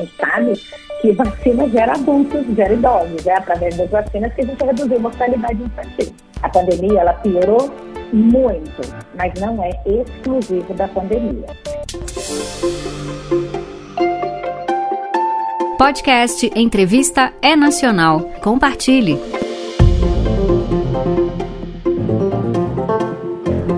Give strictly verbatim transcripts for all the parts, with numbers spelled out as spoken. gente sabe que vacina gera adultos, gera idosos. É através das vacinas que a gente reduziu a mortalidade infantil. A pandemia, ela piorou muito, mas não é exclusivo da pandemia. Podcast Entrevista é Nacional. Compartilhe.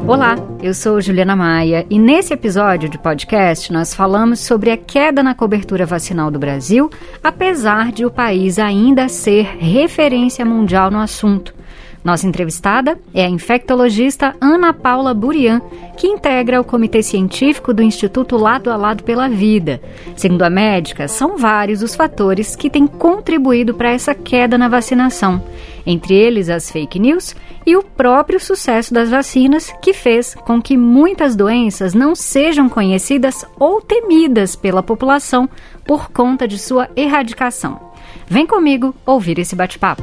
Olá, eu sou Juliana Maia e nesse episódio de podcast nós falamos sobre a queda na cobertura vacinal do Brasil, apesar de o país ainda ser referência mundial no assunto. Nossa entrevistada é a infectologista Ana Paula Burian, que integra o Comitê Científico do Instituto Lado a Lado pela Vida. Segundo a médica, são vários os fatores que têm contribuído para essa queda na vacinação, entre eles as fake news e o próprio sucesso das vacinas, que fez com que muitas doenças não sejam conhecidas ou temidas pela população por conta de sua erradicação. Vem comigo ouvir esse bate-papo.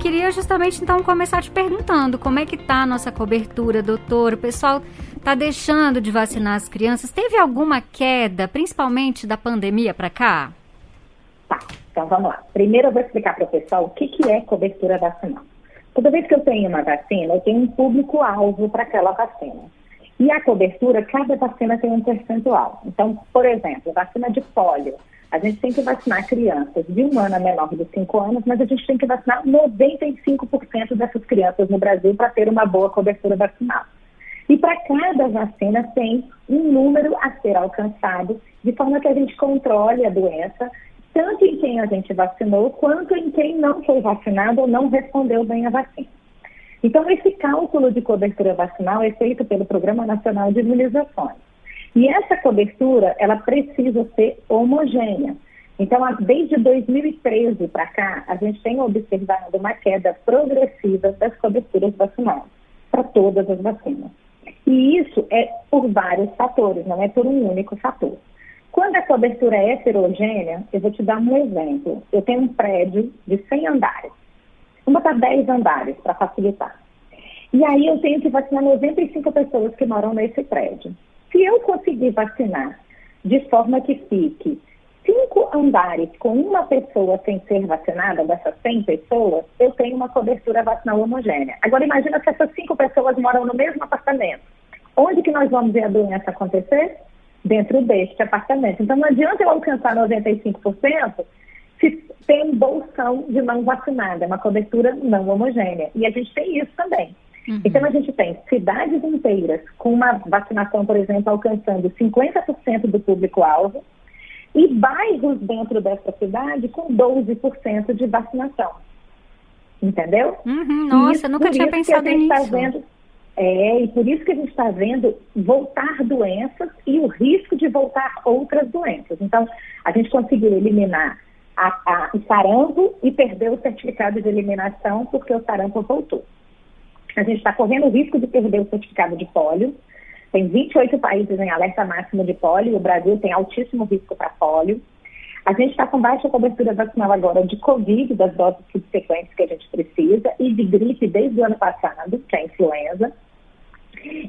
Queria justamente, então, começar te perguntando como é que está a nossa cobertura, doutor? O pessoal está deixando de vacinar as crianças? Teve alguma queda, principalmente da pandemia para cá? Tá, então vamos lá. Primeiro eu vou explicar para o pessoal o que, que é cobertura vacinal. Toda vez que eu tenho uma vacina, eu tenho um público-alvo para aquela vacina. E a cobertura, cada vacina tem um percentual. Então, por exemplo, vacina de pólio. A gente tem que vacinar crianças de um ano a menor de cinco anos, mas a gente tem que vacinar noventa e cinco por cento dessas crianças no Brasil para ter uma boa cobertura vacinal. E para cada vacina tem um número a ser alcançado, de forma que a gente controle a doença, tanto em quem a gente vacinou, quanto em quem não foi vacinado ou não respondeu bem à vacina. Então, esse cálculo de cobertura vacinal é feito pelo Programa Nacional de Imunizações. E essa cobertura, ela precisa ser homogênea. Então, desde dois mil e treze para cá, a gente tem observado uma queda progressiva das coberturas vacinais, para todas as vacinas. E isso é por vários fatores, não é por um único fator. Quando a cobertura é heterogênea, eu vou te dar um exemplo. Eu tenho um prédio de cem andares. Vou botar dez andares para facilitar. E aí eu tenho que vacinar noventa e cinco pessoas que moram nesse prédio. Se eu conseguir vacinar de forma que fique cinco andares com uma pessoa sem ser vacinada, dessas cem pessoas, eu tenho uma cobertura vacinal homogênea. Agora, imagina que essas cinco pessoas moram no mesmo apartamento. Onde que nós vamos ver a doença acontecer? Dentro deste apartamento. Então, não adianta eu alcançar noventa e cinco por cento se tem bolsão de não vacinada. É uma cobertura não homogênea. E a gente tem isso também. Uhum. Então, a gente tem cidades inteiras com uma vacinação, por exemplo, alcançando cinquenta por cento do público-alvo e bairros dentro dessa cidade com doze por cento de vacinação. Entendeu? Uhum, nossa, e nunca tinha pensado nisso. Tá vendo, é, e por isso que a gente está vendo voltar doenças e o risco de voltar outras doenças. Então, a gente conseguiu eliminar a, a, o sarampo e perdeu o certificado de eliminação porque o sarampo voltou. A gente está correndo o risco de perder o certificado de pólio. Tem vinte e oito países em alerta máximo de pólio. O Brasil tem altíssimo risco para pólio. A gente está com baixa cobertura vacinal agora de Covid, das doses subsequentes que a gente precisa, e de gripe desde o ano passado, que é a influenza.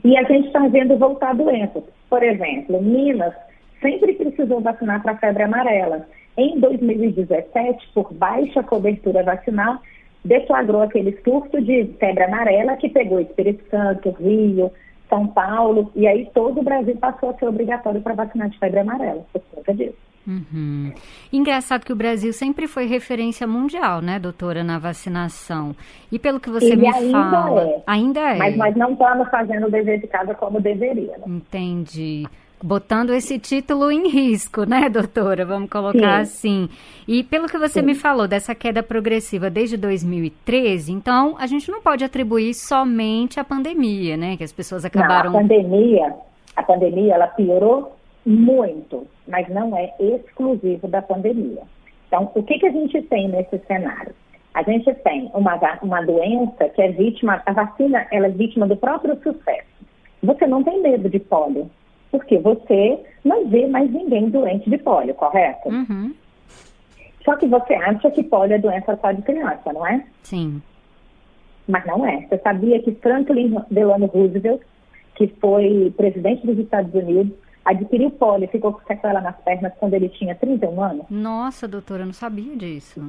E a gente está vendo voltar doenças. Por exemplo, Minas sempre precisou vacinar para febre amarela. Em dois mil e dezessete, por baixa cobertura vacinal, deflagrou aquele surto de febre amarela que pegou Espírito Santo, Rio, São Paulo, e aí todo o Brasil passou a ser obrigatório para vacinar de febre amarela, por conta disso. Uhum. Engraçado que o Brasil sempre foi referência mundial, né, doutora, na vacinação. E pelo que você Ele me ainda fala... É. Ainda é. Mas nós não estamos fazendo o dever de casa como deveria. Né? Entendi. Botando esse título em risco, né, doutora? Vamos colocar Sim. assim. E pelo que você Sim. me falou dessa queda progressiva desde dois mil e treze, então a gente não pode atribuir somente à pandemia, né? Que as pessoas acabaram... Não, a pandemia, a pandemia, ela piorou muito, mas não é exclusivo da pandemia. Então, o que, que a gente tem nesse cenário? A gente tem uma, uma doença que é vítima... A vacina, ela é vítima do próprio sucesso. Você não tem medo de pólio. Porque você não vê mais ninguém doente de pólio, correto? Uhum. Só que você acha que pólio é doença só de criança, não é? Sim. Mas não é. Você sabia que Franklin Delano Roosevelt, que foi presidente dos Estados Unidos, adquiriu pólio e ficou com sequela nas pernas quando ele tinha trinta e um anos. Nossa, doutora, eu não sabia disso.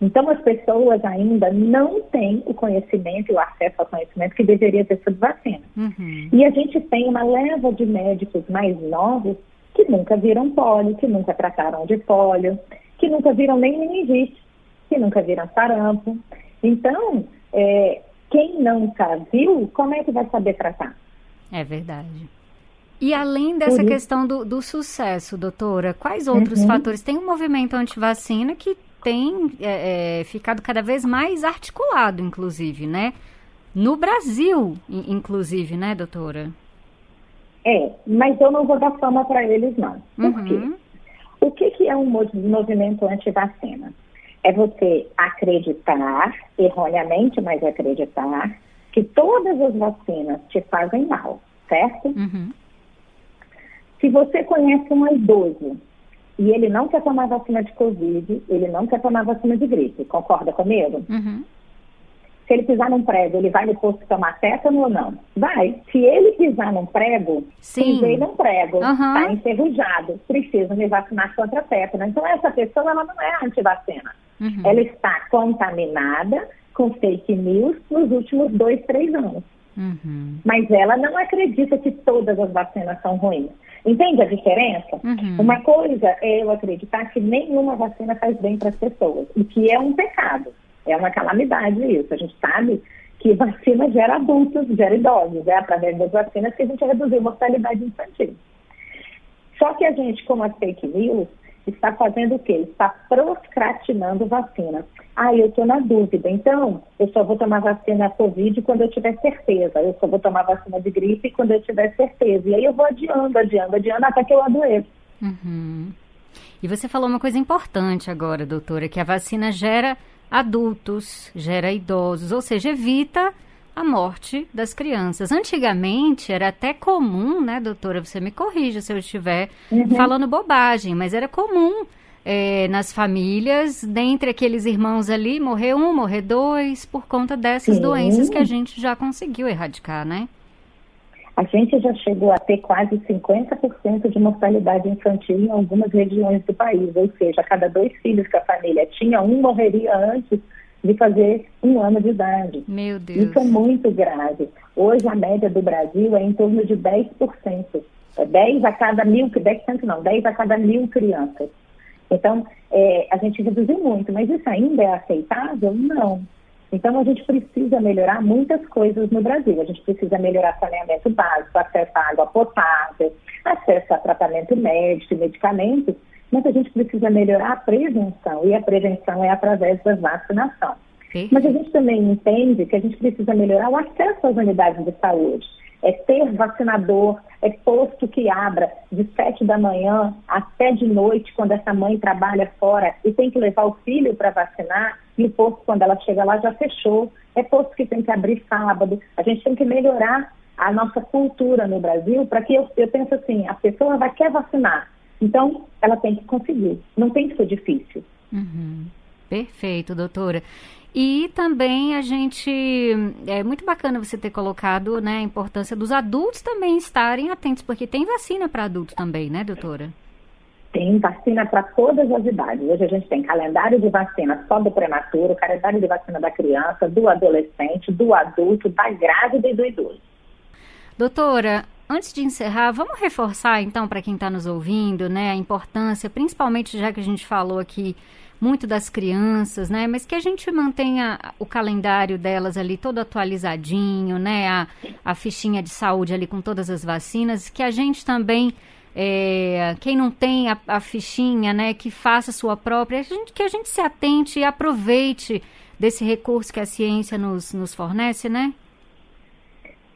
Então, as pessoas ainda não têm o conhecimento e o acesso ao conhecimento que deveria ter sobre vacina. Uhum. E a gente tem uma leva de médicos mais novos que nunca viram pólio, que nunca trataram de pólio, que nunca viram nem meningite, que nunca viram sarampo. Então, é, quem nunca viu, como é que vai saber tratar? É verdade. E além dessa questão do, do sucesso, doutora, quais outros uhum. fatores? Tem um movimento antivacina que tem é, é, ficado cada vez mais articulado, inclusive, né? No Brasil, inclusive, né, doutora? É, mas eu não vou dar fama para eles, não. Por uhum. quê? O que, que é um movimento antivacina? É você acreditar, erroneamente, mas acreditar, que todas as vacinas te fazem mal, certo? Uhum. Se você conhece um idoso e ele não quer tomar vacina de Covid, ele não quer tomar vacina de gripe, concorda comigo? Uhum. Se ele pisar num prego, ele vai no posto tomar tétano ou não? Vai. Se ele pisar num prego, pisei num prego, está uhum. enferrujado, precisa me vacinar contra tétano. Então essa pessoa ela não é antivacina. Uhum. Ela está contaminada com fake news nos últimos dois, três anos. Uhum. Mas ela não acredita que todas as vacinas são ruins. Entende a diferença? Uhum. Uma coisa é eu acreditar que nenhuma vacina faz bem para as pessoas, o que é um pecado, é uma calamidade isso. A gente sabe que vacina gera adultos, gera idosos, é através das vacinas que a gente reduziu a mortalidade infantil. Só que a gente, como as fake news, está fazendo o quê? Está procrastinando vacina. Ah, eu estou na dúvida, então eu só vou tomar vacina Covid quando eu tiver certeza. Eu só vou tomar vacina de gripe quando eu tiver certeza. E aí eu vou adiando, adiando, adiando até que eu adoeço. Uhum. E você falou uma coisa importante agora, doutora, que a vacina gera adultos, gera idosos, ou seja, evita a morte das crianças. Antigamente era até comum, né, doutora, você me corrija se eu estiver uhum. falando bobagem, mas era comum é, nas famílias, dentre aqueles irmãos ali, morrer um, morrer dois, por conta dessas Sim. doenças que a gente já conseguiu erradicar, né? A gente já chegou a ter quase cinquenta por cento de mortalidade infantil em algumas regiões do país, ou seja, a cada dois filhos que a família tinha, um morreria antes de fazer um ano de idade. Meu Deus. Isso é muito grave. Hoje a média do Brasil é em torno de dez por cento. É dez a cada mil, dez por cento não, dez a cada mil crianças. Então, é, a gente reduziu muito, mas isso ainda é aceitável? Não. Então, a gente precisa melhorar muitas coisas no Brasil. A gente precisa melhorar saneamento básico, acesso à água potável, acesso a tratamento médico e medicamentos. Mas a gente precisa melhorar a prevenção, e a prevenção é através da vacinação. Sim. Mas a gente também entende que a gente precisa melhorar o acesso às unidades de saúde. É ter vacinador, é posto que abra de sete da manhã até de noite, quando essa mãe trabalha fora e tem que levar o filho para vacinar, e o posto, quando ela chega lá, já fechou. É posto que tem que abrir sábado. A gente tem que melhorar a nossa cultura no Brasil, para que eu, eu penso assim, a pessoa vai querer vacinar. Então, ela tem que conseguir. Não tem que ser difícil. Uhum. Perfeito, doutora. E também a gente... É muito bacana você ter colocado, né, a importância dos adultos também estarem atentos, porque tem vacina para adulto também, né, doutora? Tem vacina para todas as idades. Hoje a gente tem calendário de vacina só do prematuro, calendário de vacina da criança, do adolescente, do adulto, da grávida e do idoso. Doutora... Antes de encerrar, vamos reforçar, então, para quem está nos ouvindo, né, a importância, principalmente já que a gente falou aqui muito das crianças, né, mas que a gente mantenha o calendário delas ali todo atualizadinho, né, a, a fichinha de saúde ali com todas as vacinas, que a gente também, é, quem não tem a, a fichinha, né, que faça sua própria, a gente, que a gente se atente e aproveite desse recurso que a ciência nos, nos fornece, né?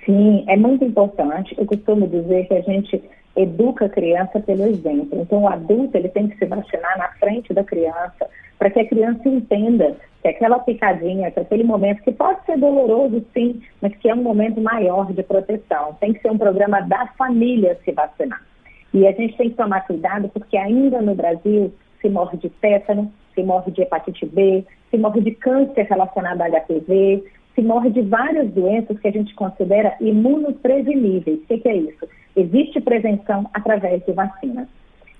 Sim, é muito importante. Eu costumo dizer que a gente educa a criança pelo exemplo. Então, o adulto ele tem que se vacinar na frente da criança, para que a criança entenda que aquela picadinha, que aquele momento, que pode ser doloroso, sim, mas que é um momento maior de proteção. Tem que ser um programa da família se vacinar. E a gente tem que tomar cuidado, porque ainda no Brasil se morre de tétano, se morre de hepatite B, se morre de câncer relacionado a H P V... se morre de várias doenças que a gente considera imunopreveníveis. O que, que é isso? Existe prevenção através de vacinas.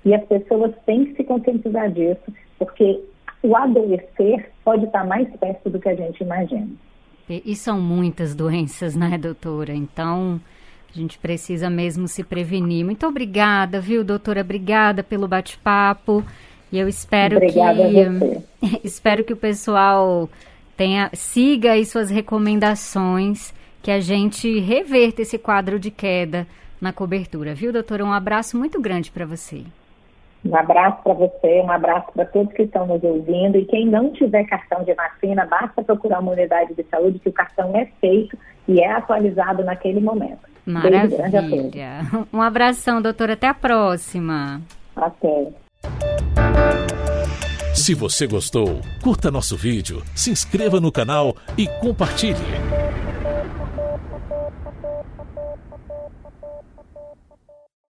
E as pessoas têm que se conscientizar disso, porque o adoecer pode estar mais perto do que a gente imagina. E, e são muitas doenças, né, doutora? Então, a gente precisa mesmo se prevenir. Muito obrigada, viu, doutora? Obrigada pelo bate-papo. E eu espero obrigada que... espero que o pessoal tenha, siga aí suas recomendações, que a gente reverta esse quadro de queda na cobertura, viu, doutora? Um abraço muito grande para você. Um abraço para você, um abraço para todos que estão nos ouvindo, e quem não tiver cartão de vacina, basta procurar uma unidade de saúde, que o cartão é feito e é atualizado naquele momento. Maravilha. Um abração, doutora, até a próxima. Até. Se você gostou, curta nosso vídeo, se inscreva no canal e compartilhe.